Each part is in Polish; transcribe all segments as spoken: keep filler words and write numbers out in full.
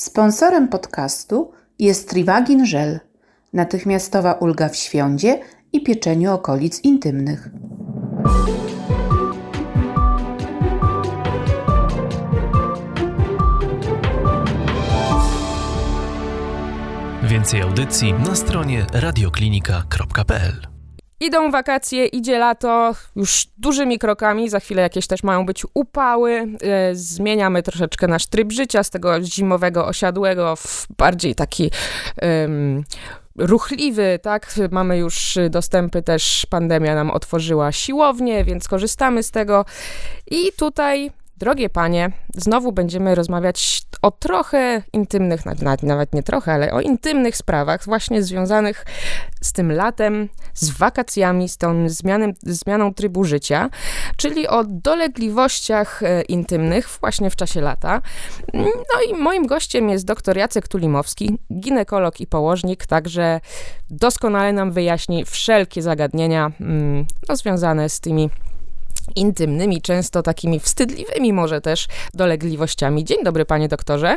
Sponsorem podcastu jest Trivagin Żel, natychmiastowa ulga w świądzie i pieczeniu okolic intymnych. Więcej audycji na stronie radioklinika kropka p l. Idą wakacje, idzie lato, już dużymi krokami, za chwilę jakieś też mają być upały, zmieniamy troszeczkę nasz tryb życia z tego zimowego, osiadłego w bardziej taki um, ruchliwy, tak, mamy już dostępy też, pandemia nam otworzyła siłownię, więc korzystamy z tego i tutaj... Drogie panie, znowu będziemy rozmawiać o trochę intymnych, nawet nie trochę, ale o intymnych sprawach właśnie związanych z tym latem, z wakacjami, z tą zmianą, zmianą trybu życia, czyli o dolegliwościach intymnych właśnie w czasie lata. No i moim gościem jest dr Jacek Tulimowski, ginekolog i położnik, także doskonale nam wyjaśni wszelkie zagadnienia no, związane z tymi intymnymi, często takimi wstydliwymi może też dolegliwościami. Dzień dobry, panie doktorze.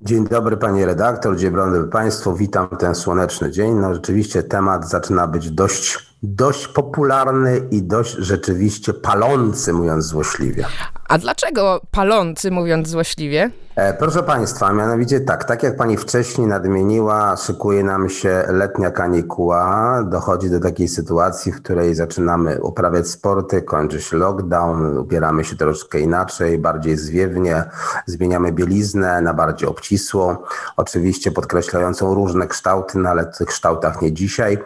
Dzień dobry, pani redaktor, dzień dobry państwu. Witam ten słoneczny dzień. No rzeczywiście temat zaczyna być dość dość popularny i dość rzeczywiście palący, mówiąc złośliwie. A dlaczego palący, mówiąc złośliwie? E, proszę państwa, mianowicie tak, tak jak pani wcześniej nadmieniła, szykuje nam się letnia kanikuła, dochodzi do takiej sytuacji, w której zaczynamy uprawiać sporty, kończy się lockdown, ubieramy się troszkę inaczej, bardziej zwiewnie, zmieniamy bieliznę na bardziej obcisłą, oczywiście podkreślającą różne kształty, no ale w tych kształtach nie dzisiaj.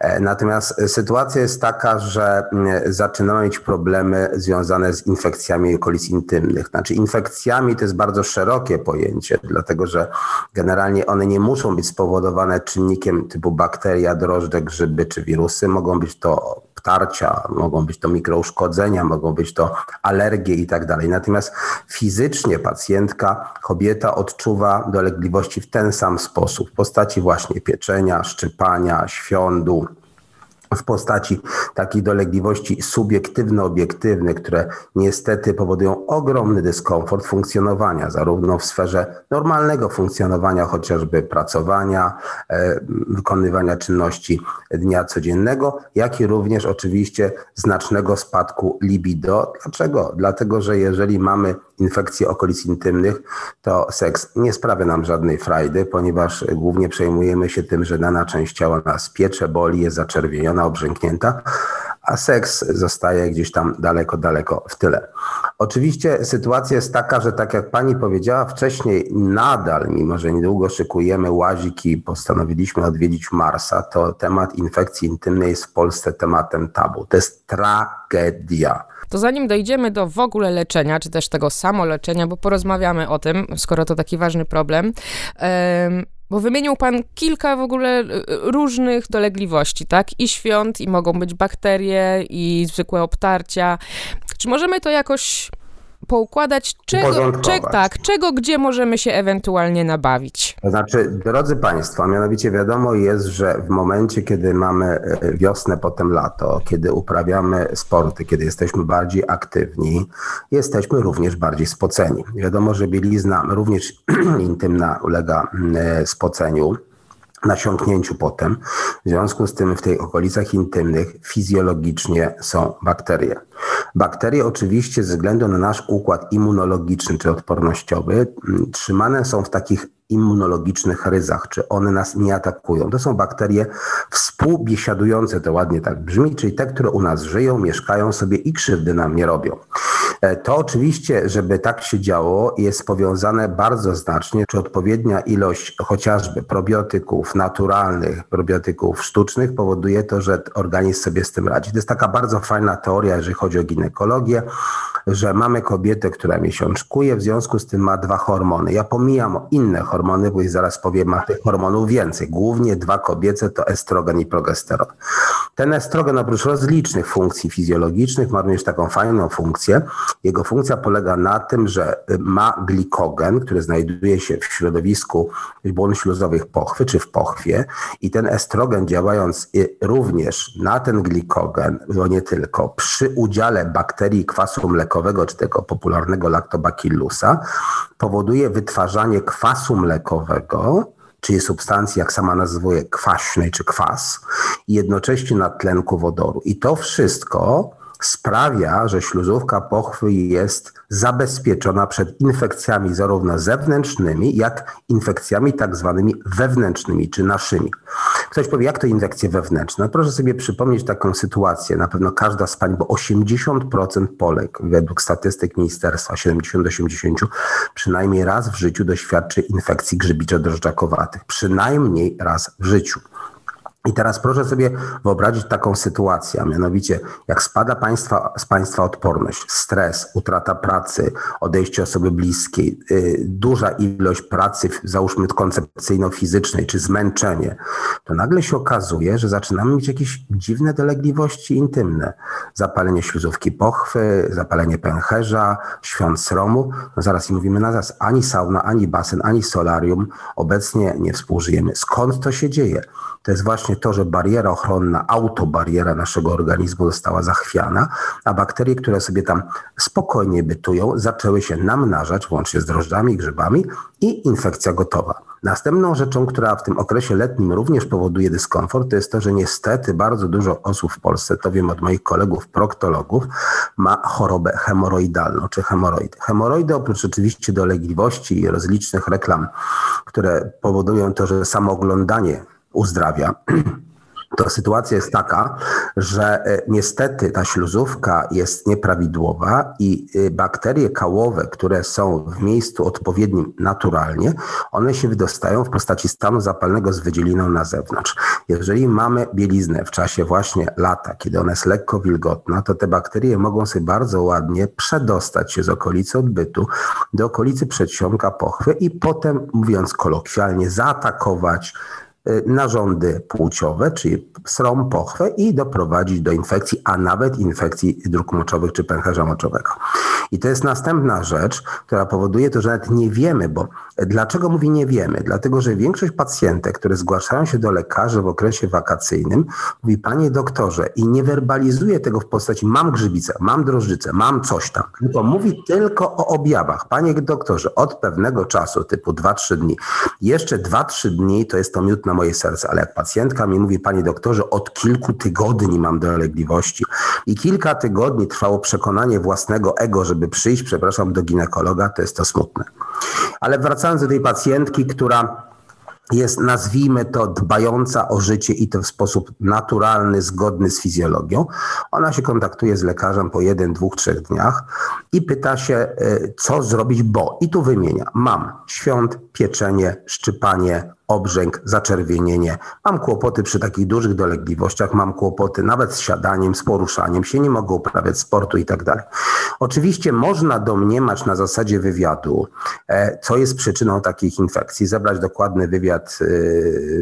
E, natomiast sytuacja Sytuacja jest taka, że zaczynamy mieć problemy związane z infekcjami okolic intymnych. Znaczy infekcjami to jest bardzo szerokie pojęcie, dlatego że generalnie one nie muszą być spowodowane czynnikiem typu bakteria, drożdże, grzyby czy wirusy. Mogą być to tarcia, mogą być to mikrouszkodzenia, mogą być to alergie i tak dalej. Natomiast fizycznie pacjentka, kobieta odczuwa dolegliwości w ten sam sposób, w postaci właśnie pieczenia, szczypania, świądu, w postaci takich dolegliwości subiektywno-obiektywnych, które niestety powodują ogromny dyskomfort funkcjonowania, zarówno w sferze normalnego funkcjonowania, chociażby pracowania, wykonywania czynności dnia codziennego, jak i również oczywiście znacznego spadku libido. Dlaczego? Dlatego, że jeżeli mamy infekcje okolic intymnych, to seks nie sprawia nam żadnej frajdy, ponieważ głównie przejmujemy się tym, że dana część ciała nas piecze, boli, jest zaczerwieniona, obrzęknięta, a seks zostaje gdzieś tam daleko, daleko w tyle. Oczywiście sytuacja jest taka, że tak jak pani powiedziała wcześniej, nadal, mimo że niedługo szykujemy łazik i postanowiliśmy odwiedzić Marsa, to temat infekcji intymnej jest w Polsce tematem tabu. To jest tragedia. To zanim dojdziemy do w ogóle leczenia, czy też tego samoleczenia, bo porozmawiamy o tym, skoro to taki ważny problem, um... bo wymienił pan kilka w ogóle różnych dolegliwości, tak? I świąt, i mogą być bakterie, i zwykłe obtarcia. Czy możemy to jakoś poukładać, czego, czy, tak, czego, gdzie możemy się ewentualnie nabawić? To znaczy, drodzy państwo, mianowicie wiadomo jest, że w momencie, kiedy mamy wiosnę, potem lato, kiedy uprawiamy sporty, kiedy jesteśmy bardziej aktywni, jesteśmy również bardziej spoceni. Wiadomo, że bielizna również intymna ulega spoceniu, nasiąknięciu potem. W związku z tym w tych okolicach intymnych fizjologicznie są bakterie. Bakterie oczywiście ze względu na nasz układ immunologiczny czy odpornościowy trzymane są w takich immunologicznych ryzach, czy one nas nie atakują. To są bakterie współbiesiadujące, to ładnie tak brzmi, czyli te, które u nas żyją, mieszkają sobie i krzywdy nam nie robią. To oczywiście, żeby tak się działo, jest powiązane bardzo znacznie, czy odpowiednia ilość chociażby probiotyków naturalnych, probiotyków sztucznych powoduje to, że organizm sobie z tym radzi. To jest taka bardzo fajna teoria, jeżeli chodzi o ginekologię, że mamy kobietę, która miesiączkuje, w związku z tym ma dwa hormony. Ja pomijam inne hormony, bo zaraz powiem, ma tych hormonów więcej. Głównie dwa kobiece to estrogen i progesteron. Ten estrogen, oprócz rozlicznych funkcji fizjologicznych, ma również taką fajną funkcję. Jego funkcja polega na tym, że ma glikogen, który znajduje się w środowisku błon śluzowych pochwy czy w pochwie, i ten estrogen, działając również na ten glikogen, bo nie tylko, przy udziale bakterii kwasu mlekowego czy tego popularnego Lactobacillusa, powoduje wytwarzanie kwasu mlekowego, czyli substancji, jak sama nazwuje, kwaśnej czy kwas, i jednocześnie nadtlenku wodoru. I to wszystko sprawia, że śluzówka pochwy jest zabezpieczona przed infekcjami zarówno zewnętrznymi, jak infekcjami tak zwanymi wewnętrznymi czy naszymi. Ktoś powie, jak to infekcje wewnętrzne? Proszę sobie przypomnieć taką sytuację, na pewno każda z pań, bo osiemdziesiąt procent Polek, według statystyk ministerstwa, siedemdziesiąt do osiemdziesięciu, przynajmniej raz w życiu doświadczy infekcji grzybiczo-drożdżakowatych. Przynajmniej raz w życiu. I teraz proszę sobie wyobrazić taką sytuację, a mianowicie jak spada państwa, z państwa odporność, stres, utrata pracy, odejście osoby bliskiej, yy, duża ilość pracy, załóżmy koncepcyjno-fizycznej, czy zmęczenie, to nagle się okazuje, że zaczynamy mieć jakieś dziwne dolegliwości intymne. Zapalenie śluzówki pochwy, zapalenie pęcherza, świąt sromu. No zaraz i mówimy na zaraz, ani sauna, ani basen, ani solarium obecnie nie współżyjemy. Skąd to się dzieje? To jest właśnie to, że bariera ochronna, autobariera naszego organizmu została zachwiana, a bakterie, które sobie tam spokojnie bytują, zaczęły się namnażać, łącznie z drożdżami, grzybami, i infekcja gotowa. Następną rzeczą, która w tym okresie letnim również powoduje dyskomfort, to jest to, że niestety bardzo dużo osób w Polsce, to wiem od moich kolegów proktologów, ma chorobę hemoroidalną czy hemoroidy. Hemoroidy, oprócz oczywiście dolegliwości i rozlicznych reklam, które powodują to, że samo oglądanie uzdrawia, to sytuacja jest taka, że niestety ta śluzówka jest nieprawidłowa i bakterie kałowe, które są w miejscu odpowiednim naturalnie, one się wydostają w postaci stanu zapalnego z wydzieliną na zewnątrz. Jeżeli mamy bieliznę w czasie właśnie lata, kiedy ona jest lekko wilgotna, to te bakterie mogą sobie bardzo ładnie przedostać się z okolicy odbytu do okolicy przedsionka pochwy i potem, mówiąc kolokwialnie, zaatakować narządy płciowe, czyli srom, pochwę, i doprowadzić do infekcji, a nawet infekcji dróg moczowych czy pęcherza moczowego. I to jest następna rzecz, która powoduje to, że nawet nie wiemy, bo dlaczego mówię nie wiemy? Dlatego, że większość pacjentek, które zgłaszają się do lekarzy w okresie wakacyjnym, mówi: panie doktorze, i nie werbalizuje tego w postaci mam grzybicę, mam drożdżycę, mam coś tam, tylko mówi tylko o objawach. Panie doktorze, od pewnego czasu, typu dwa trzy dni, jeszcze dwa trzy dni to jest to miód na moje serce, ale jak pacjentka mi mówi: panie doktorze, od kilku tygodni mam dolegliwości i kilka tygodni trwało przekonanie własnego ego, żeby przyjść, przepraszam, do ginekologa, to jest to smutne. Ale wracając do tej pacjentki, która jest, nazwijmy to, dbająca o życie i to w sposób naturalny, zgodny z fizjologią. Ona się kontaktuje z lekarzem po jeden, dwóch, trzech dniach i pyta się, co zrobić, bo, i tu wymienia, mam świąt, pieczenie, szczypanie, obrzęk, zaczerwienienie, mam kłopoty przy takich dużych dolegliwościach, mam kłopoty nawet z siadaniem, z poruszaniem się, nie mogę uprawiać sportu i tak dalej. Oczywiście można domniemać na zasadzie wywiadu, co jest przyczyną takich infekcji, zebrać dokładny wywiad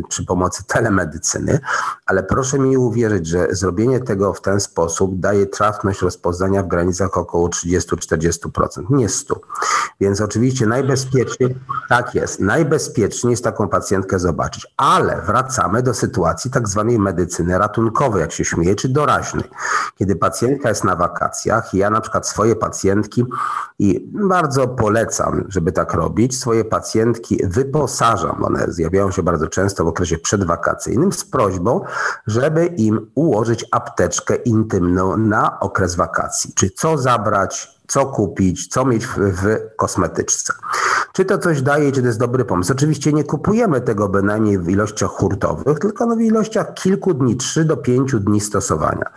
przy pomocy telemedycyny, ale proszę mi uwierzyć, że zrobienie tego w ten sposób daje trafność rozpoznania w granicach około trzydzieści do czterdziestu procent, nie sto procent. Więc oczywiście najbezpieczniej, tak jest, najbezpieczniej jest taką pacjentką zobaczyć, ale wracamy do sytuacji tak zwanej medycyny ratunkowej, jak się śmieje, czy doraźnej. Kiedy pacjentka jest na wakacjach, ja na przykład swoje pacjentki, i bardzo polecam, żeby tak robić, swoje pacjentki wyposażam, one zjawiają się bardzo często w okresie przedwakacyjnym, z prośbą, żeby im ułożyć apteczkę intymną na okres wakacji, czy co zabrać, co kupić, co mieć w, w kosmetyczce. Czy to coś daje, czy to jest dobry pomysł? Oczywiście nie kupujemy tego bynajmniej w ilościach hurtowych, tylko no w ilościach kilku dni, trzy do pięciu dni stosowania.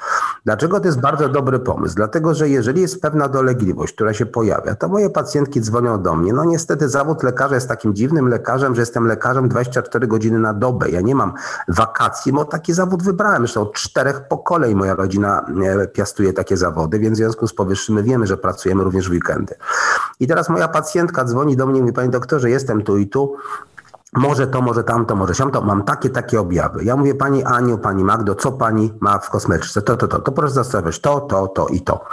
Dlaczego to jest bardzo dobry pomysł? Dlatego, że jeżeli jest pewna dolegliwość, która się pojawia, to moje pacjentki dzwonią do mnie. No niestety zawód lekarza jest takim dziwnym lekarzem, że jestem lekarzem dwadzieścia cztery godziny na dobę. Ja nie mam wakacji, bo taki zawód wybrałem. Zresztą od czterech pokoleń moja rodzina piastuje takie zawody, więc w związku z powyższym my wiemy, że pracujemy również w weekendy. I teraz moja pacjentka dzwoni do mnie i mówi: panie doktorze, jestem tu i tu, może to, może tamto, może siamto, mam takie, takie objawy. Ja mówię, pani Aniu, pani Magdo, co pani ma w kosmetyczce? To, to, to, to proszę zastosować to, to, to i to.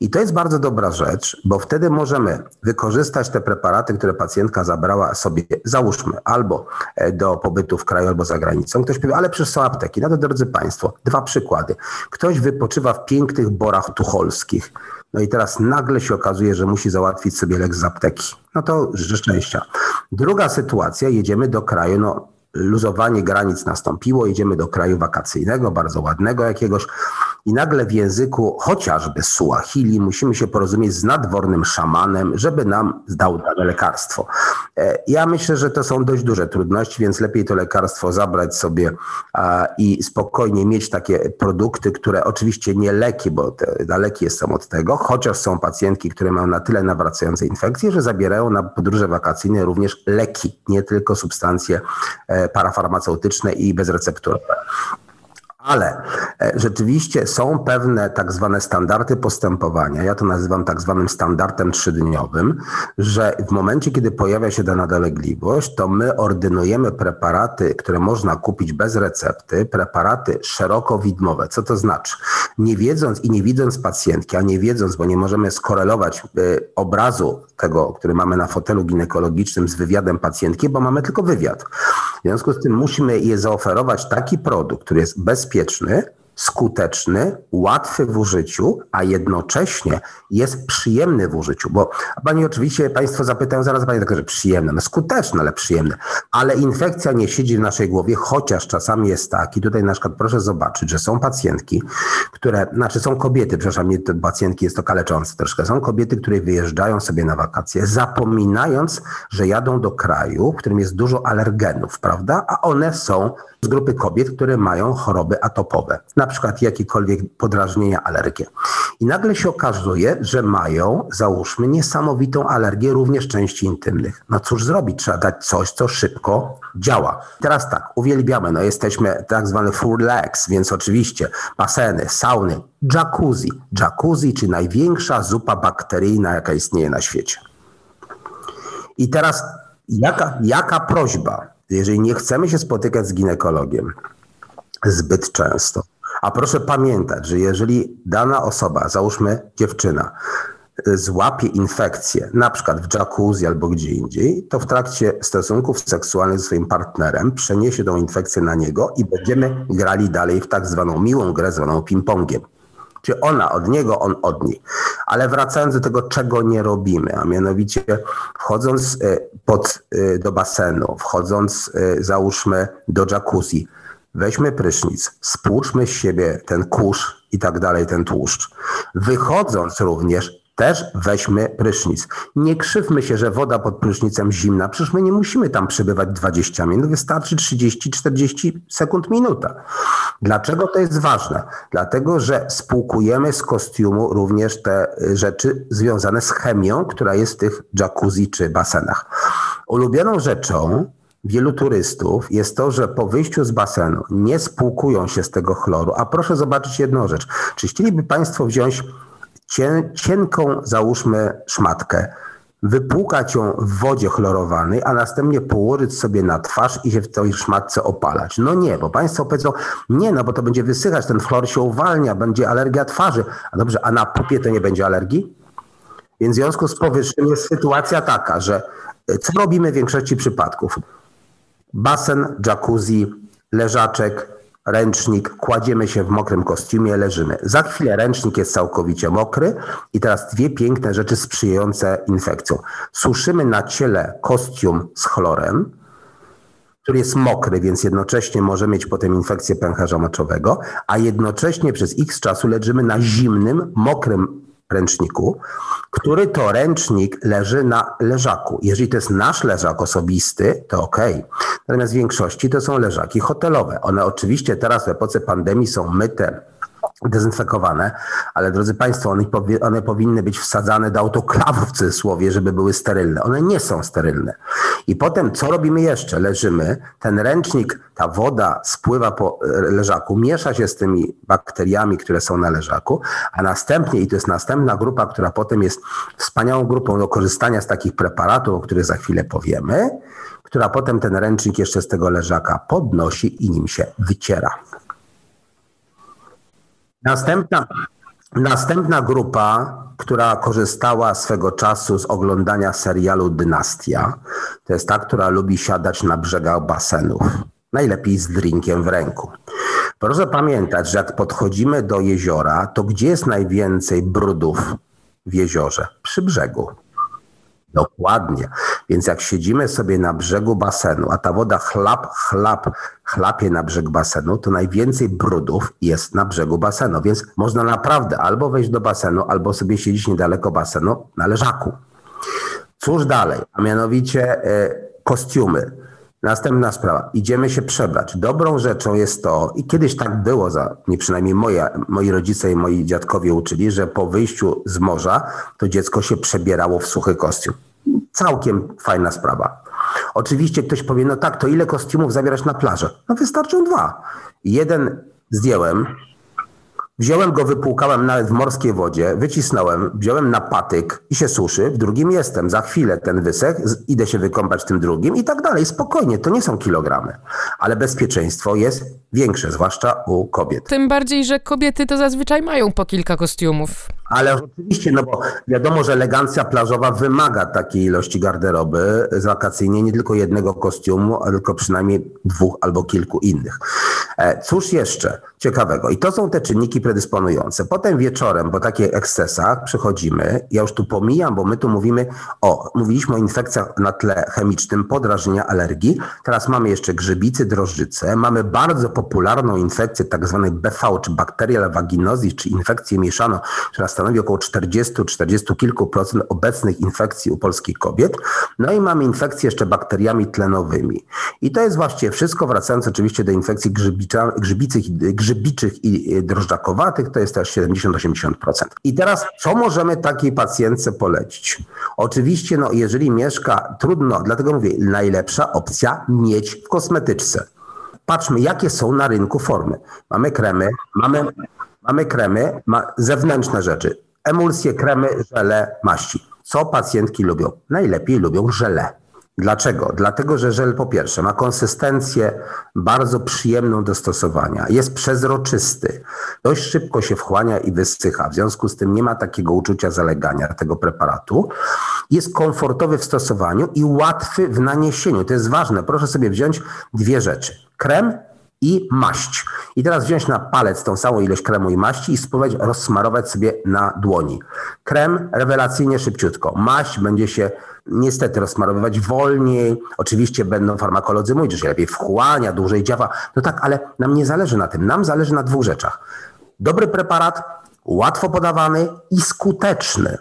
I to jest bardzo dobra rzecz, bo wtedy możemy wykorzystać te preparaty, które pacjentka zabrała sobie, załóżmy, albo do pobytu w kraju, albo za granicą. Ktoś powie, ale przecież są apteki. No to, drodzy państwo, dwa przykłady. Ktoś wypoczywa w pięknych borach tucholskich. No i teraz nagle się okazuje, że musi załatwić sobie lek z apteki. No to życzę szczęścia. Druga sytuacja, jedziemy do kraju, no luzowanie granic nastąpiło, jedziemy do kraju wakacyjnego, bardzo ładnego jakiegoś i nagle w języku chociażby suahili musimy się porozumieć z nadwornym szamanem, żeby nam dał dane lekarstwo. Ja myślę, że to są dość duże trudności, więc lepiej to lekarstwo zabrać sobie i spokojnie mieć takie produkty, które oczywiście nie leki, bo te, daleki są od tego, chociaż są pacjentki, które mają na tyle nawracające infekcje, że zabierają na podróże wakacyjne również leki, nie tylko substancje parafarmaceutyczne i bezrecepturowe. Ale rzeczywiście są pewne tak zwane standardy postępowania, ja to nazywam tak zwanym standardem trzydniowym, że w momencie, kiedy pojawia się dana dolegliwość, to my ordynujemy preparaty, które można kupić bez recepty, preparaty szerokowidmowe. Co to znaczy? Nie wiedząc i nie widząc pacjentki, a nie wiedząc, bo nie możemy skorelować obrazu tego, który mamy na fotelu ginekologicznym z wywiadem pacjentki, bo mamy tylko wywiad. W związku z tym musimy je zaoferować taki produkt, który jest bezpieczny, skuteczny, łatwy w użyciu, a jednocześnie jest przyjemny w użyciu, bo pani oczywiście, państwo zapytają zaraz, pani doktorze, przyjemne, no skuteczne, ale przyjemne, ale infekcja nie siedzi w naszej głowie, chociaż czasami jest tak i tutaj na przykład proszę zobaczyć, że są pacjentki, które, znaczy są kobiety, przepraszam, nie pacjentki, jest to kaleczące troszkę, są kobiety, które wyjeżdżają sobie na wakacje, zapominając, że jadą do kraju, w którym jest dużo alergenów, prawda, a one są z grupy kobiet, które mają choroby atopowe, na przykład jakiekolwiek podrażnienia, alergie. I nagle się okazuje, że mają, załóżmy, niesamowitą alergię również części intymnych. No cóż zrobić? Trzeba dać coś, co szybko działa. Teraz tak, uwielbiamy, no jesteśmy tak zwany full legs, więc oczywiście baseny, sauny, jacuzzi. Jacuzzi, czyli największa zupa bakteryjna, jaka istnieje na świecie. I teraz jaka, jaka prośba? Jeżeli nie chcemy się spotykać z ginekologiem zbyt często, a proszę pamiętać, że jeżeli dana osoba, załóżmy dziewczyna, złapie infekcję, na przykład w jacuzzi albo gdzie indziej, to w trakcie stosunków seksualnych ze swoim partnerem przeniesie tą infekcję na niego i będziemy grali dalej w tak zwaną miłą grę zwaną ping-pongiem. Czy ona od niego, on od niej. Ale wracając do tego, czego nie robimy, a mianowicie wchodząc pod, do basenu, wchodząc załóżmy do jacuzzi, weźmy prysznic, spłuczmy z siebie ten kurz i tak dalej, ten tłuszcz. Wychodząc również też weźmy prysznic. Nie krzywmy się, że woda pod prysznicem zimna, przecież my nie musimy tam przebywać dwadzieścia minut, wystarczy trzydzieści czterdzieści sekund, minuta. Dlaczego to jest ważne? Dlatego, że spłukujemy z kostiumu również te rzeczy związane z chemią, która jest w tych jacuzzi czy basenach. Ulubioną rzeczą wielu turystów jest to, że po wyjściu z basenu nie spłukują się z tego chloru. A proszę zobaczyć jedną rzecz. Czy chcieliby państwo wziąć Cien, cienką, załóżmy, szmatkę, wypłukać ją w wodzie chlorowanej, a następnie położyć sobie na twarz i się w tej szmatce opalać? No nie, bo państwo powiedzą, nie, no bo to będzie wysychać, ten chlor się uwalnia, będzie alergia twarzy. A dobrze, a na pupie to nie będzie alergii? Więc w związku z powyższym jest sytuacja taka, że co robimy w większości przypadków? Basen, jacuzzi, leżaczek, ręcznik, kładziemy się w mokrym kostiumie, leżymy. Za chwilę ręcznik jest całkowicie mokry i teraz dwie piękne rzeczy sprzyjające infekcjom. Suszymy na ciele kostium z chlorem, który jest mokry, więc jednocześnie może mieć potem infekcję pęcherza moczowego, a jednocześnie przez x czasu leżymy na zimnym, mokrym ręczniku, który to ręcznik leży na leżaku. Jeżeli to jest nasz leżak osobisty, to okej. Okay. Natomiast w większości to są leżaki hotelowe. One oczywiście teraz w epoce pandemii są myte, dezynfekowane, ale drodzy państwo, one, powi- one powinny być wsadzane do autoklawu w cudzysłowie, żeby były sterylne. One nie są sterylne. I potem co robimy jeszcze? Leżymy, ten ręcznik, ta woda spływa po leżaku, miesza się z tymi bakteriami, które są na leżaku, a następnie, i to jest następna grupa, która potem jest wspaniałą grupą do korzystania z takich preparatów, o których za chwilę powiemy, która potem ten ręcznik jeszcze z tego leżaka podnosi i nim się wyciera. Następna, następna grupa, która korzystała swego czasu z oglądania serialu Dynastia, to jest ta, która lubi siadać na brzegach basenów, najlepiej z drinkiem w ręku. Proszę pamiętać, że jak podchodzimy do jeziora, to gdzie jest najwięcej brudów w jeziorze? Przy brzegu. Dokładnie. Więc jak siedzimy sobie na brzegu basenu, a ta woda chlap, chlap, chlapie na brzeg basenu, to najwięcej brudów jest na brzegu basenu. Więc można naprawdę albo wejść do basenu, albo sobie siedzieć niedaleko basenu na leżaku. Cóż dalej? A mianowicie y, kostiumy. Następna sprawa. Idziemy się przebrać. Dobrą rzeczą jest to, i kiedyś tak było, za, nie przynajmniej moja, moi rodzice i moi dziadkowie uczyli, że po wyjściu z morza to dziecko się przebierało w suchy kostium. Całkiem fajna sprawa. Oczywiście ktoś powie, no tak, to ile kostiumów zabierasz na plażę? No wystarczą dwa. Jeden zdjąłem, wziąłem go, wypłukałem nawet w morskiej wodzie, wycisnąłem, wziąłem na patyk i się suszy, w drugim jestem, za chwilę ten wysech, idę się wykąpać w tym drugim i tak dalej, spokojnie, to nie są kilogramy, ale bezpieczeństwo jest większe, zwłaszcza u kobiet. Tym bardziej, że kobiety to zazwyczaj mają po kilka kostiumów. Ale oczywiście, no bo wiadomo, że elegancja plażowa wymaga takiej ilości garderoby wakacyjnie, nie tylko jednego kostiumu, tylko przynajmniej dwóch albo kilku innych. Cóż jeszcze ciekawego? I to są te czynniki predysponujące. Potem wieczorem, po takich ekscesach przychodzimy, ja już tu pomijam, bo my tu mówimy o, mówiliśmy o infekcjach na tle chemicznym, podrażnienia, alergii. Teraz mamy jeszcze grzybicy, drożdżyce. Mamy bardzo popularną infekcję tak zwanej B V, czy bakterial vaginosis, czy infekcję mieszaną, która stanowi około czterdzieści czterdzieści kilku procent obecnych infekcji u polskich kobiet. No i mamy infekcję jeszcze bakteriami tlenowymi. I to jest właściwie wszystko, wracając oczywiście do infekcji grzybicza, grzybicych, grzybiczych i drożdżakowatych, to jest też siedemdziesiąt do osiemdziesięciu procent. I teraz co możemy takiej pacjentce polecić? Oczywiście, no jeżeli mieszka, trudno, dlatego mówię, najlepsza opcja mieć w kosmetyczce. Patrzmy, jakie są na rynku formy. Mamy kremy, mamy... Mamy kremy, ma zewnętrzne rzeczy, emulsje, kremy, żele, maści. Co pacjentki lubią? Najlepiej lubią żele. Dlaczego? Dlatego, że żel po pierwsze ma konsystencję bardzo przyjemną do stosowania, jest przezroczysty, dość szybko się wchłania i wysycha, w związku z tym nie ma takiego uczucia zalegania tego preparatu, jest komfortowy w stosowaniu i łatwy w naniesieniu. To jest ważne, proszę sobie wziąć dwie rzeczy, krem i maść. I teraz wziąć na palec tą samą ilość kremu i maści i spróbować rozsmarować sobie na dłoni. Krem rewelacyjnie szybciutko. Maść będzie się niestety rozsmarowywać wolniej. Oczywiście będą farmakolodzy mówić, że się lepiej wchłania, dłużej działa. No tak, ale nam nie zależy na tym. Nam zależy na dwóch rzeczach. Dobry preparat, łatwo podawany i skuteczny.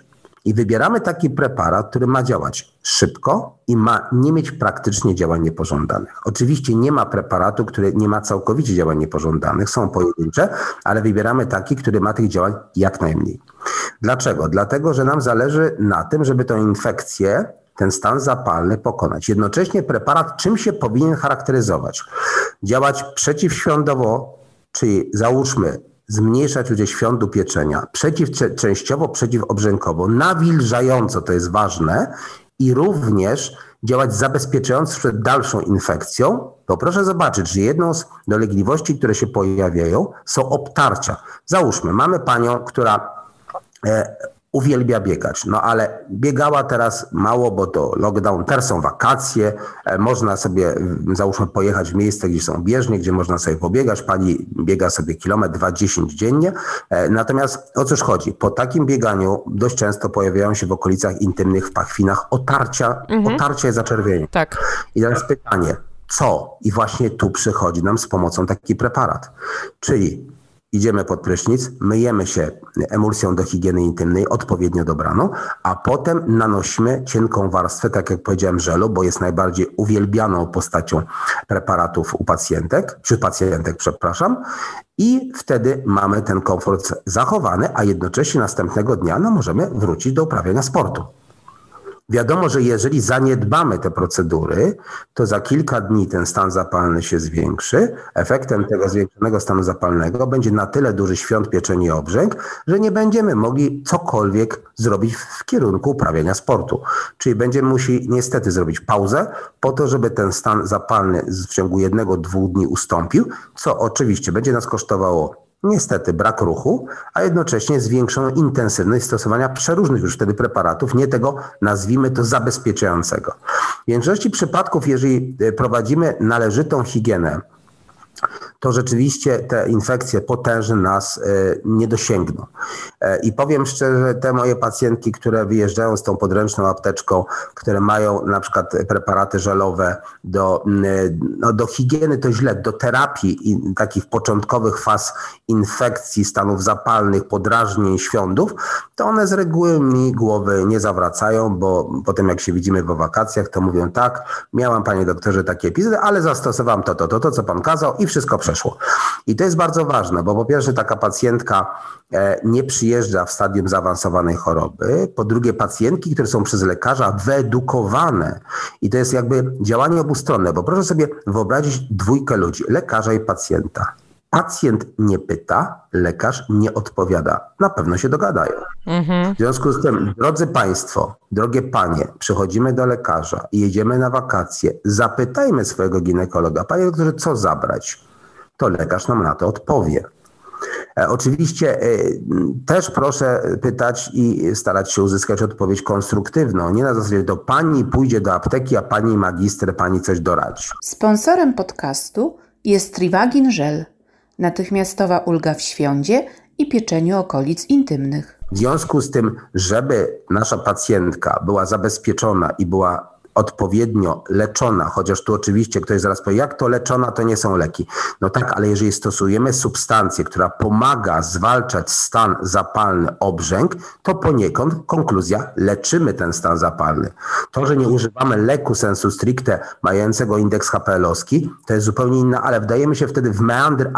I wybieramy taki preparat, który ma działać szybko i ma nie mieć praktycznie działań niepożądanych. Oczywiście nie ma preparatu, który nie ma całkowicie działań niepożądanych, są pojedyncze, ale wybieramy taki, który ma tych działań jak najmniej. Dlaczego? Dlatego, że nam zależy na tym, żeby tę infekcję, ten stan zapalny pokonać. Jednocześnie preparat czym się powinien charakteryzować? Działać przeciwświądowo, czyli załóżmy, zmniejszać udział świądu pieczenia, przeciwczęściowo, przeciwobrzękowo, nawilżająco, to jest ważne, i również działać zabezpieczająco przed dalszą infekcją, to proszę zobaczyć, że jedną z dolegliwości, które się pojawiają, są obtarcia. Załóżmy, mamy panią, która e, uwielbia biegać, no ale biegała teraz mało, bo to lockdown, teraz są wakacje, można sobie, załóżmy, pojechać w miejsce, gdzie są bieżnie, gdzie można sobie pobiegać, pani biega sobie kilometr, dwa, dziesięć dziennie, natomiast o cóż chodzi? Po takim bieganiu dość często pojawiają się w okolicach intymnych, w pachwinach otarcia, mhm. otarcia i zaczerwienie. Tak. I teraz pytanie, co? I właśnie tu przychodzi nam z pomocą taki preparat, czyli idziemy pod prysznic, myjemy się emulsją do higieny intymnej, odpowiednio dobraną, a potem nanosimy cienką warstwę, tak jak powiedziałem, żelu, bo jest najbardziej uwielbianą postacią preparatów u pacjentek, wśród pacjentek, przepraszam, i wtedy mamy ten komfort zachowany, a jednocześnie następnego dnia no, możemy wrócić do uprawiania sportu. Wiadomo, że jeżeli zaniedbamy te procedury, to za kilka dni ten stan zapalny się zwiększy. Efektem tego zwiększonego stanu zapalnego będzie na tyle duży świąt pieczeni obrzęk, że nie będziemy mogli cokolwiek zrobić w kierunku uprawiania sportu. Czyli będziemy musieli niestety zrobić pauzę po to, żeby ten stan zapalny w ciągu jednego, dwóch dni ustąpił, co oczywiście będzie nas kosztowało niestety brak ruchu, a jednocześnie zwiększoną intensywność stosowania przeróżnych już wtedy preparatów, nie tego, nazwijmy to, zabezpieczającego. W większości przypadków, jeżeli prowadzimy należytą higienę, to rzeczywiście te infekcje potężne nas nie dosięgną. I powiem szczerze, te moje pacjentki, które wyjeżdżają z tą podręczną apteczką, które mają na przykład preparaty żelowe do, no do higieny, to źle, do terapii i takich początkowych faz infekcji, stanów zapalnych, podrażnień, świądów, to one z reguły mi głowy nie zawracają, bo potem jak się widzimy po wakacjach, to mówią: tak, miałam panie doktorze takie epizody, ale zastosowałam to, to, to, to, co pan kazał i wszystko przeszło. I to jest bardzo ważne, bo po pierwsze taka pacjentka nie przyjeżdża w stadium zaawansowanej choroby, po drugie pacjentki, które są przez lekarza wyedukowane i to jest jakby działanie obustronne, bo proszę sobie wyobrazić dwójkę ludzi, lekarza i pacjenta. Pacjent nie pyta, lekarz nie odpowiada. Na pewno się dogadają. Mhm. W związku z tym, drodzy Państwo, drogie Panie, przychodzimy do lekarza i jedziemy na wakacje. Zapytajmy swojego ginekologa: panie doktorze, co zabrać? To lekarz nam na to odpowie. Oczywiście też proszę pytać i starać się uzyskać odpowiedź konstruktywną. Nie na zasadzie: do pani pójdzie do apteki, a pani magister, pani coś doradzi. Sponsorem podcastu jest Trivagin Żel. Natychmiastowa ulga w świądzie i pieczeniu okolic intymnych. W związku z tym, żeby nasza pacjentka była zabezpieczona i była odpowiednio leczona, chociaż tu oczywiście ktoś zaraz powie: jak to leczona, to nie są leki. No tak, ale jeżeli stosujemy substancję, która pomaga zwalczać stan zapalny obrzęk, to poniekąd konkluzja: leczymy ten stan zapalny. To, że nie używamy leku sensu stricte mającego indeks H P L-owski, to jest zupełnie inna, ale wdajemy się wtedy w meandr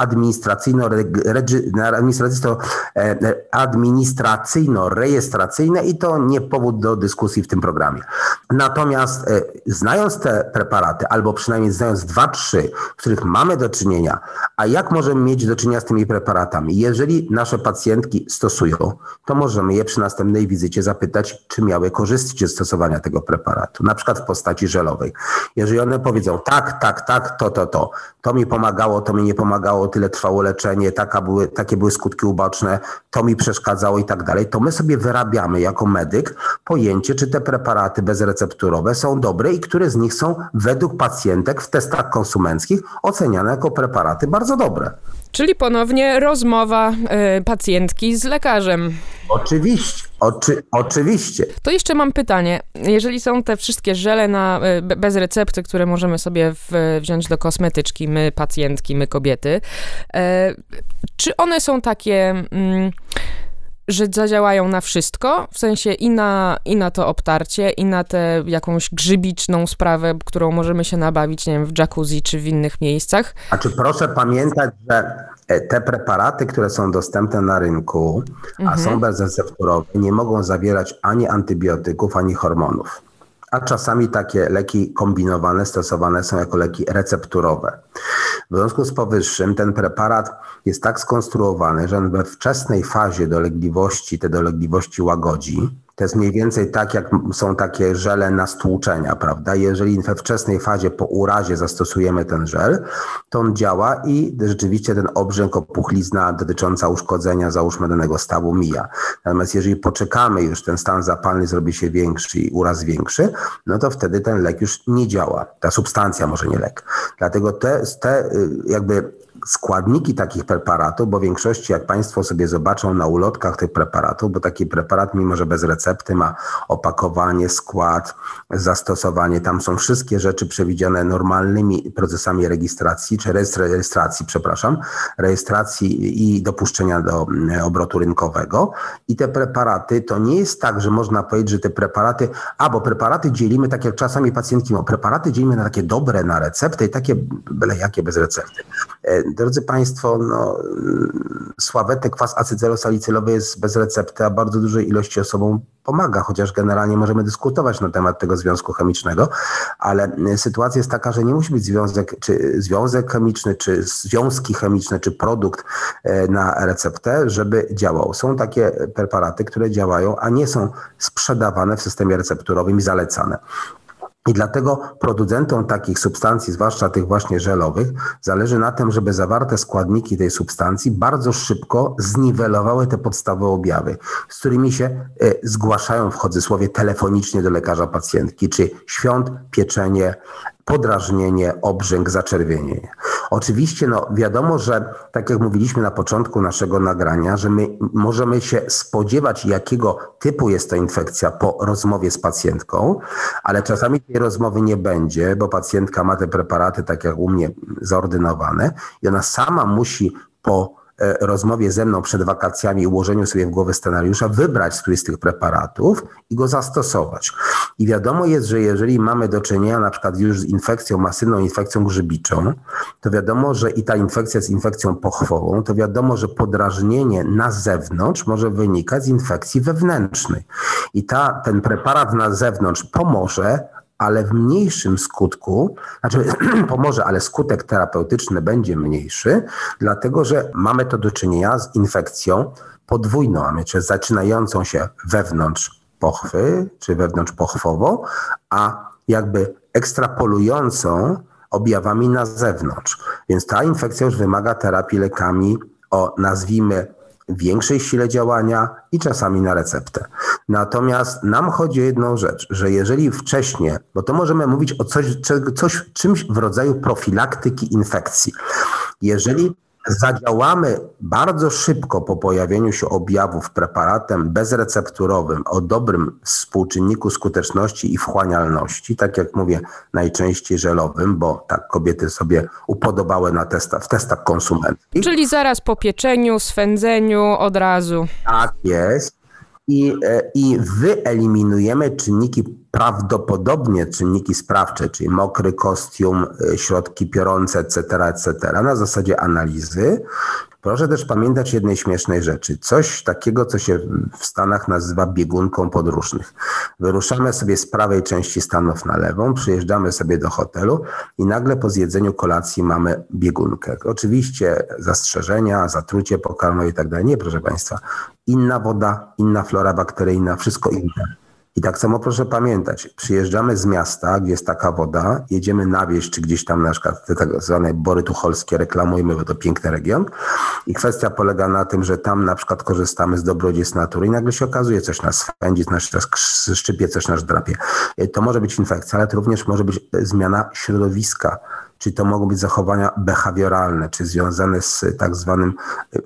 administracyjno-rejestracyjny i to nie powód do dyskusji w tym programie. Natomiast znając te preparaty, albo przynajmniej znając dwa, trzy, w których mamy do czynienia, a jak możemy mieć do czynienia z tymi preparatami? Jeżeli nasze pacjentki stosują, to możemy je przy następnej wizycie zapytać, czy miały korzyści ze stosowania tego preparatu, na przykład w postaci żelowej. Jeżeli one powiedzą: tak, tak, tak, to, to, to, to mi pomagało, to mi nie pomagało, tyle trwało leczenie, taka były, takie były skutki uboczne, to mi przeszkadzało i tak dalej, to my sobie wyrabiamy jako medyk pojęcie, czy te preparaty bezrecepturowe są dobre i które z nich są według pacjentek w testach konsumenckich oceniane jako preparaty bardzo dobre. Czyli ponownie rozmowa y, pacjentki z lekarzem. Oczywiście, oczy, oczywiście. To jeszcze mam pytanie. Jeżeli są te wszystkie żele na, bez recepty, które możemy sobie w, wziąć do kosmetyczki, my pacjentki, my kobiety, y, czy one są takie... Mm, że zadziałają na wszystko, w sensie i na, i na to obtarcie, i na tę jakąś grzybiczną sprawę, którą możemy się nabawić, nie wiem, w jacuzzi czy w innych miejscach. A czy proszę pamiętać, że te preparaty, które są dostępne na rynku, a mhm. są bezrecepturowe, nie mogą zawierać ani antybiotyków, ani hormonów. A czasami takie leki kombinowane stosowane są jako leki recepturowe. W związku z powyższym ten preparat jest tak skonstruowany, że on we wczesnej fazie dolegliwości, te dolegliwości łagodzi. To jest mniej więcej tak, jak są takie żele na stłuczenia, prawda? Jeżeli we wczesnej fazie po urazie zastosujemy ten żel, to on działa i rzeczywiście ten obrzęk, opuchlizna dotycząca uszkodzenia, załóżmy, danego stawu mija. Natomiast jeżeli poczekamy już, ten stan zapalny zrobi się większy i uraz większy, no to wtedy ten lek już nie działa. Ta substancja, może nie lek. Dlatego te, te jakby składniki takich preparatów, bo w większości, jak Państwo sobie zobaczą na ulotkach tych preparatów, bo taki preparat, mimo że bez recepty, ma opakowanie, skład, zastosowanie, tam są wszystkie rzeczy przewidziane normalnymi procesami rejestracji, czy rejestracji, przepraszam, rejestracji i dopuszczenia do obrotu rynkowego. I te preparaty, to nie jest tak, że można powiedzieć, że te preparaty, a bo preparaty dzielimy, tak jak czasami pacjentki mówią, preparaty dzielimy na takie dobre na receptę i takie byle jakie bez recepty. Drodzy Państwo, no, sławetny kwas acetylosalicylowany jest bez recepty, a bardzo dużej ilości osobom pomaga, chociaż generalnie możemy dyskutować na temat tego związku chemicznego, ale sytuacja jest taka, że nie musi być związek, czy związek chemiczny, czy związki chemiczne, czy produkt na receptę, żeby działał. Są takie preparaty, które działają, a nie są sprzedawane w systemie recepturowym i zalecane. I dlatego producentom takich substancji, zwłaszcza tych właśnie żelowych, zależy na tym, żeby zawarte składniki tej substancji bardzo szybko zniwelowały te podstawowe objawy, z którymi się zgłaszają w cudzysłowie telefonicznie do lekarza pacjentki, czy świąt, pieczenie, podrażnienie, obrzęk, zaczerwienienie. Oczywiście no, wiadomo, że tak jak mówiliśmy na początku naszego nagrania, że my możemy się spodziewać, jakiego typu jest to infekcja po rozmowie z pacjentką, ale czasami tej rozmowy nie będzie, bo pacjentka ma te preparaty, tak jak u mnie, zaordynowane i ona sama musi po rozmowie ze mną przed wakacjami i ułożeniu sobie w głowie scenariusza, wybrać któryś z tych preparatów i go zastosować. I wiadomo jest, że jeżeli mamy do czynienia na przykład już z infekcją masywną, infekcją grzybiczą, to wiadomo, że i ta infekcja jest infekcją pochwową, to wiadomo, że podrażnienie na zewnątrz może wynikać z infekcji wewnętrznej. I ta, ten preparat na zewnątrz pomoże, ale w mniejszym skutku, znaczy pomoże, ale skutek terapeutyczny będzie mniejszy, dlatego że mamy to do czynienia z infekcją podwójną, a mianowicie zaczynającą się wewnątrz pochwy, czy wewnątrz pochwowo, a jakby ekstrapolującą objawami na zewnątrz. Więc ta infekcja już wymaga terapii lekami o, nazwijmy, większej sile działania i czasami na receptę. Natomiast nam chodzi o jedną rzecz, że jeżeli wcześniej, bo to możemy mówić o coś, coś, czymś w rodzaju profilaktyki infekcji. Jeżeli zadziałamy bardzo szybko po pojawieniu się objawów preparatem bezrecepturowym o dobrym współczynniku skuteczności i wchłanialności, tak jak mówię, najczęściej żelowym, bo tak kobiety sobie upodobały na testa, w testach konsumenckich. Czyli zaraz po pieczeniu, swędzeniu, od razu. Tak jest. I, i wyeliminujemy czynniki, prawdopodobnie czynniki sprawcze, czyli mokry kostium, środki piorące, et cetera, et cetera, na zasadzie analizy. Proszę też pamiętać jednej śmiesznej rzeczy. Coś takiego, co się w Stanach nazywa biegunką podróżnych. Wyruszamy sobie z prawej części Stanów na lewą, przyjeżdżamy sobie do hotelu i nagle po zjedzeniu kolacji mamy biegunkę. Oczywiście zastrzeżenia, zatrucie pokarmowe i tak dalej. Nie, proszę Państwa. Inna woda, inna flora bakteryjna, wszystko inne. I tak samo proszę pamiętać, przyjeżdżamy z miasta, gdzie jest taka woda, jedziemy na wieś, czy gdzieś tam na przykład te tak zwane Bory Tucholskie reklamujemy, bo to piękny region. I kwestia polega na tym, że tam na przykład korzystamy z dobrodziejstw natury i nagle się okazuje, coś nas swędzi, coś nas szczypie, coś nas drapie. To może być infekcja, ale to również może być zmiana środowiska. Czyli to mogą być zachowania behawioralne, czy związane z tak zwanym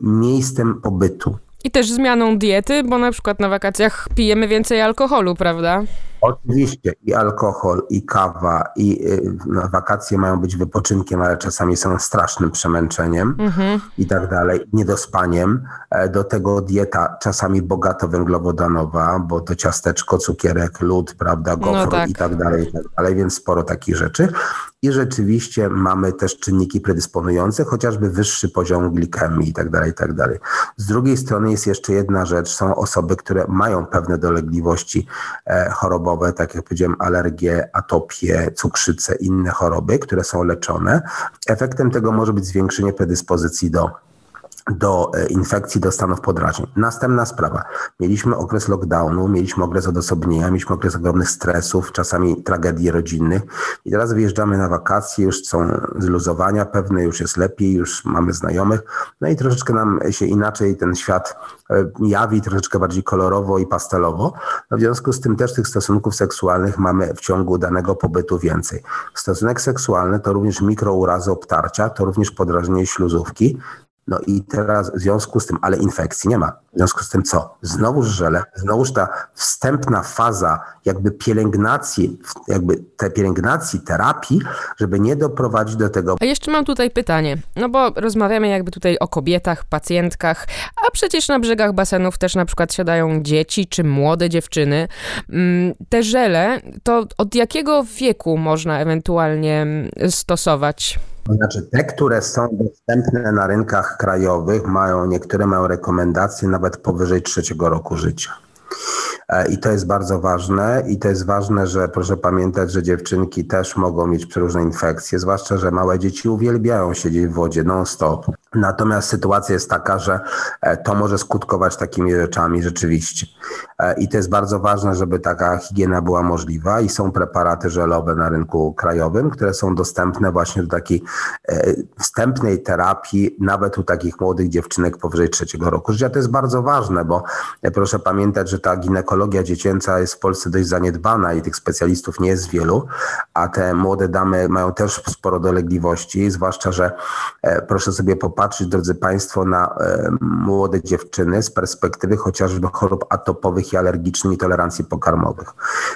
miejscem pobytu. I też zmianą diety, bo na przykład na wakacjach pijemy więcej alkoholu, prawda? Oczywiście i alkohol, i kawa, i no, wakacje mają być wypoczynkiem, ale czasami są strasznym przemęczeniem mm-hmm. i tak dalej, niedospaniem. Do tego dieta czasami bogato węglowodanowa, bo to ciasteczko, cukierek, lód, prawda, gofru no tak. i tak dalej, i tak dalej, więc sporo takich rzeczy. I rzeczywiście mamy też czynniki predysponujące, chociażby wyższy poziom glikemii i tak dalej, i tak dalej. Z drugiej strony jest jeszcze jedna rzecz, są osoby, które mają pewne dolegliwości chorobowe, tak jak powiedziałem, alergie, atopie, cukrzyce, inne choroby, które są leczone. Efektem tego może być zwiększenie predyspozycji do, do infekcji, do stanów podrażnień. Następna sprawa. Mieliśmy okres lockdownu, mieliśmy okres odosobnienia, mieliśmy okres ogromnych stresów, czasami tragedii rodzinnych i teraz wyjeżdżamy na wakacje, już są zluzowania pewne, już jest lepiej, już mamy znajomych, no i troszeczkę nam się inaczej ten świat jawi, troszeczkę bardziej kolorowo i pastelowo. No w związku z tym też tych stosunków seksualnych mamy w ciągu danego pobytu więcej. Stosunek seksualny to również mikrourazy obtarcia, to również podrażnienie śluzówki. No i teraz w związku z tym, ale infekcji nie ma. W związku z tym co? Znowuż żele, znowuż ta wstępna faza jakby pielęgnacji, jakby te pielęgnacji, terapii, żeby nie doprowadzić do tego. A jeszcze mam tutaj pytanie, no bo rozmawiamy jakby tutaj o kobietach, pacjentkach, a przecież na brzegach basenów też na przykład siadają dzieci czy młode dziewczyny. Te żele, to od jakiego wieku można ewentualnie stosować? To znaczy te, które są dostępne na rynkach krajowych, mają, niektóre mają rekomendacje nawet powyżej trzeciego roku życia. I to jest bardzo ważne i to jest ważne, że proszę pamiętać, że dziewczynki też mogą mieć przeróżne infekcje, zwłaszcza, że małe dzieci uwielbiają siedzieć w wodzie non stop. Natomiast sytuacja jest taka, że to może skutkować takimi rzeczami rzeczywiście. I to jest bardzo ważne, żeby taka higiena była możliwa i są preparaty żelowe na rynku krajowym, które są dostępne właśnie do takiej wstępnej terapii, nawet u takich młodych dziewczynek powyżej trzeciego roku życia. To jest bardzo ważne, bo proszę pamiętać, że ta ginekologia dziecięca jest w Polsce dość zaniedbana i tych specjalistów nie jest wielu, a te młode damy mają też sporo dolegliwości, zwłaszcza, że proszę sobie popatrzeć, drodzy Państwo, na młode dziewczyny z perspektywy chociażby chorób atopowych i alergicznych i tolerancji pokarmowych.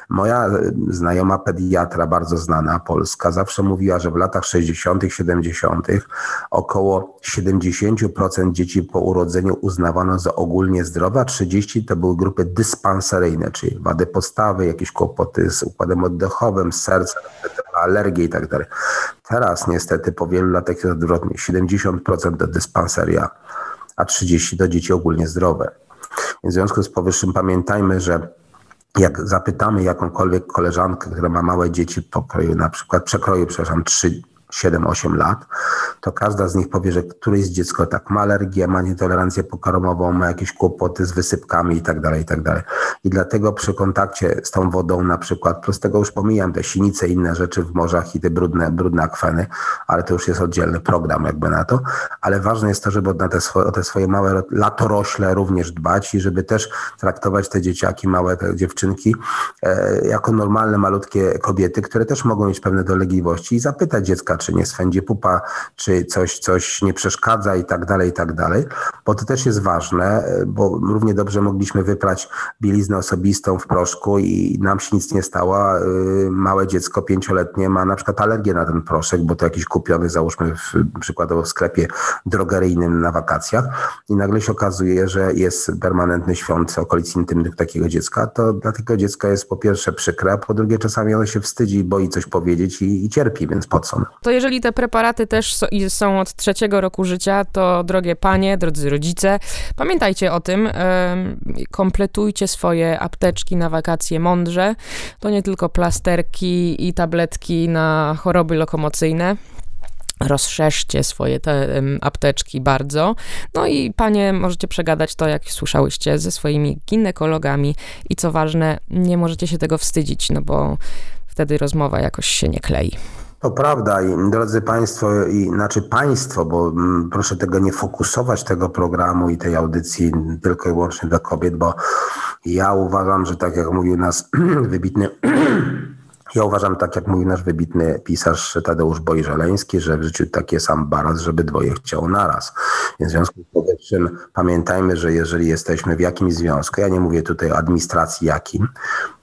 Moja znajoma pediatra, bardzo znana, polska, zawsze mówiła, że w latach sześćdziesiątych, siedemdziesiątych około siedemdziesiąt procent dzieci po urodzeniu uznawano za ogólnie zdrowe, a trzydzieści procent to były grupy dyspanseryjne, czyli wady postawy, jakieś kłopoty z układem oddechowym, z sercem, alergie i tak dalej. Teraz niestety po wielu latach jest odwrotnie. siedemdziesiąt procent do dyspanseria, a trzydzieści procent do dzieci ogólnie zdrowe. W związku z powyższym pamiętajmy, że jak zapytamy jakąkolwiek koleżankę, która ma małe dzieci pokroju, na przykład przekroju, przepraszam, trzy, siedem, osiem lat, to każda z nich powie, że któreś dziecko tak ma alergię, ma nietolerancję pokarmową, ma jakieś kłopoty z wysypkami i tak dalej, i tak dalej. I dlatego przy kontakcie z tą wodą na przykład, plus tego już pomijam te sinice i inne rzeczy w morzach i te brudne, brudne akweny, ale to już jest oddzielny program jakby na to, ale ważne jest to, żeby na te swoje, o te swoje małe latorośle również dbać i żeby też traktować te dzieciaki, małe te dziewczynki e, jako normalne, malutkie kobiety, które też mogą mieć pewne dolegliwości i zapytać dziecka, czy nie swędzi pupa, czy coś, coś nie przeszkadza i tak dalej, i tak dalej, bo to też jest ważne, bo równie dobrze mogliśmy wyprać bieliznę osobistą w proszku i nam się nic nie stało. Małe dziecko pięcioletnie ma na przykład alergię na ten proszek, bo to jakiś kupiony, załóżmy w, przykładowo w sklepie drogeryjnym na wakacjach i nagle się okazuje, że jest permanentny świąt okolic intymnych takiego dziecka, to dla tego dziecka jest po pierwsze przykre, a po drugie czasami ono się wstydzi, boi coś powiedzieć i, i cierpi, więc po co? To jeżeli te preparaty też są od trzeciego roku życia, to drogie panie, drodzy rodzice, pamiętajcie o tym, kompletujcie swoje apteczki na wakacje mądrze. To nie tylko plasterki i tabletki na choroby lokomocyjne. Rozszerzcie swoje te apteczki bardzo. No i panie, możecie przegadać to, jak słyszałyście, ze swoimi ginekologami i co ważne, nie możecie się tego wstydzić, no bo wtedy rozmowa jakoś się nie klei. To prawda i drodzy Państwo, i, znaczy Państwo, bo m, proszę tego nie fokusować, tego programu i tej audycji tylko i wyłącznie do kobiet, bo ja uważam, że tak jak mówił nas wybitny... Ja uważam, tak jak mówił nasz wybitny pisarz Tadeusz Boy-Żeleński, że w życiu takie sam balans, żeby dwoje chciało naraz. Więc w związku z powyższym pamiętajmy, że jeżeli jesteśmy w jakimś związku, ja nie mówię tutaj o administracji jakim,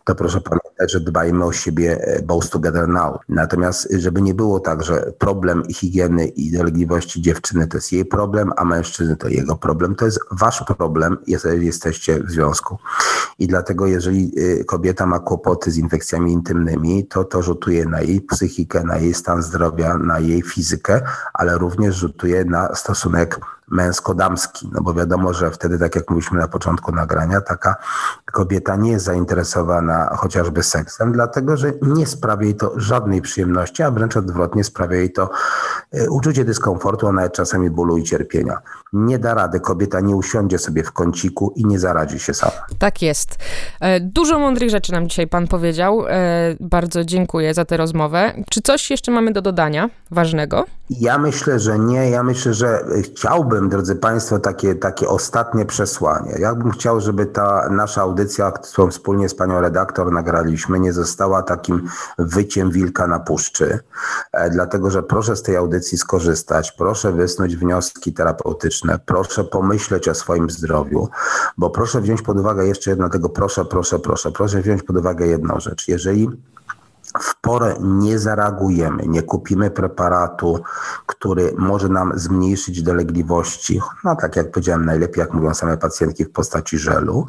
to proszę pamiętać, że dbajmy o siebie both together now. Natomiast żeby nie było tak, że problem higieny i dolegliwości dziewczyny to jest jej problem, a mężczyzny to jego problem. To jest wasz problem, jeżeli jesteście w związku. I dlatego jeżeli kobieta ma kłopoty z infekcjami intymnymi, to to rzutuje na jej psychikę, na jej stan zdrowia, na jej fizykę, ale również rzutuje na stosunek męsko-damski, no bo wiadomo, że wtedy, tak jak mówiliśmy na początku nagrania, taka kobieta nie jest zainteresowana chociażby seksem, dlatego że nie sprawia jej to żadnej przyjemności, a wręcz odwrotnie sprawia jej to uczucie dyskomfortu, a nawet czasami bólu i cierpienia. Nie da rady, kobieta nie usiądzie sobie w kąciku i nie zaradzi się sama. Tak jest. Dużo mądrych rzeczy nam dzisiaj pan powiedział. Bardzo dziękuję za tę rozmowę. Czy coś jeszcze mamy do dodania ważnego? Ja myślę, że nie. Ja myślę, że chciałbym, drodzy Państwo, takie, takie ostatnie przesłanie. Ja bym chciał, żeby ta nasza audycja, którą wspólnie z panią redaktor nagraliśmy, nie została takim wyciem wilka na puszczy, e, dlatego że proszę z tej audycji skorzystać, proszę wysnuć wnioski terapeutyczne, proszę pomyśleć o swoim zdrowiu, bo proszę wziąć pod uwagę jeszcze jedno, tego proszę, proszę, proszę, proszę wziąć pod uwagę jedną rzecz. Jeżeli w porę nie zareagujemy, nie kupimy preparatu, który może nam zmniejszyć dolegliwości, no tak jak powiedziałem, najlepiej jak mówią same pacjentki, w postaci żelu,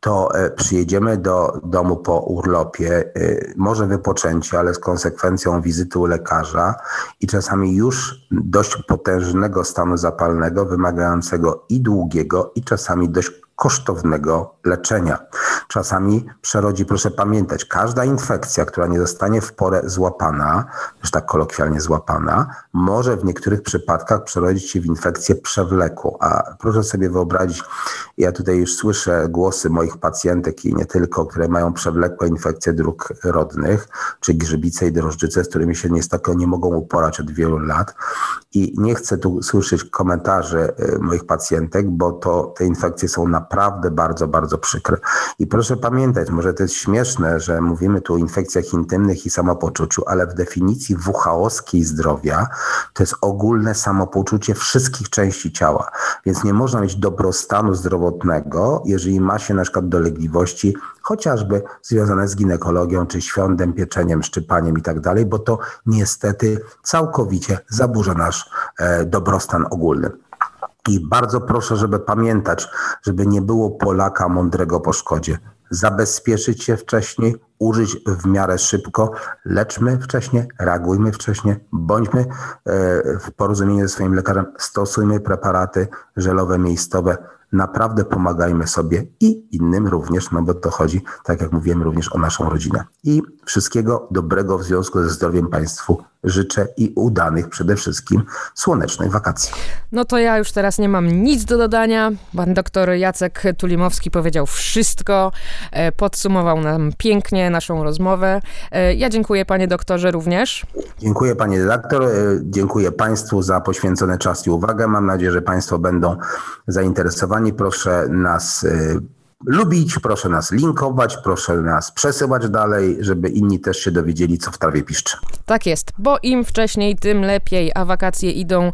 to przyjedziemy do domu po urlopie, może wypoczęcie, ale z konsekwencją wizyty u lekarza i czasami już dość potężnego stanu zapalnego, wymagającego i długiego, i czasami dość kosztownego leczenia. Czasami przerodzi, proszę pamiętać, każda infekcja, która nie zostanie w porę złapana, już tak kolokwialnie złapana, może w niektórych przypadkach przerodzić się w infekcję przewlekłą. A proszę sobie wyobrazić, ja tutaj już słyszę głosy moich pacjentek i nie tylko, które mają przewlekłe infekcje dróg rodnych, czy grzybice i drożdżyce, z którymi się niestety nie mogą uporać od wielu lat. I nie chcę tu słyszeć komentarzy moich pacjentek, bo to te infekcje są naprawdę bardzo, bardzo przykre. I proszę pamiętać, może to jest śmieszne, że mówimy tu o infekcjach intymnych i samopoczuciu, ale w definicji W H O-skiej zdrowia to jest ogólne samopoczucie wszystkich części ciała. Więc nie można mieć dobrostanu zdrowotnego, jeżeli ma się na przykład dolegliwości chociażby związane z ginekologią, czy świądem, pieczeniem, szczypaniem i tak dalej, bo to niestety całkowicie zaburza nasz e, dobrostan ogólny. I bardzo proszę, żeby pamiętać, żeby nie było Polaka mądrego po szkodzie. Zabezpieczyć się wcześniej, użyć w miarę szybko, leczmy wcześniej, reagujmy wcześniej, bądźmy w porozumieniu ze swoim lekarzem, stosujmy preparaty żelowe, miejscowe, naprawdę pomagajmy sobie i innym również, no bo to chodzi, tak jak mówiłem, również o naszą rodzinę. I wszystkiego dobrego w związku ze zdrowiem Państwu życzę i udanych przede wszystkim słonecznych wakacji. No to ja już teraz nie mam nic do dodania. Pan doktor Jacek Tulimowski powiedział wszystko, podsumował nam pięknie naszą rozmowę. Ja dziękuję panie doktorze również. Dziękuję panie redaktor, dziękuję Państwu za poświęcony czas i uwagę. Mam nadzieję, że Państwo będą zainteresowani. Proszę nas lubić, proszę nas linkować, proszę nas przesyłać dalej, żeby inni też się dowiedzieli, co w trawie piszczy. Tak jest, bo im wcześniej, tym lepiej, a wakacje idą,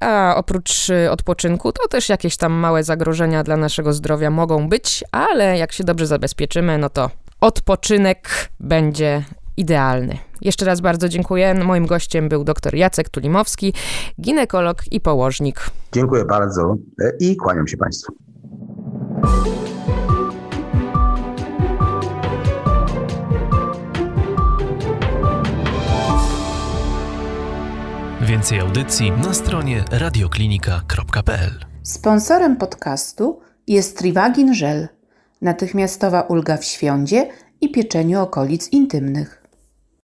a oprócz odpoczynku, to też jakieś tam małe zagrożenia dla naszego zdrowia mogą być, ale jak się dobrze zabezpieczymy, no to odpoczynek będzie idealny. Jeszcze raz bardzo dziękuję. Moim gościem był dr Jacek Tulimowski, ginekolog i położnik. Dziękuję bardzo i kłaniam się Państwu. Więcej audycji na stronie radioklinika kropka pe el. Sponsorem podcastu jest Trivagin Żel. Natychmiastowa ulga w świądzie i pieczeniu okolic intymnych.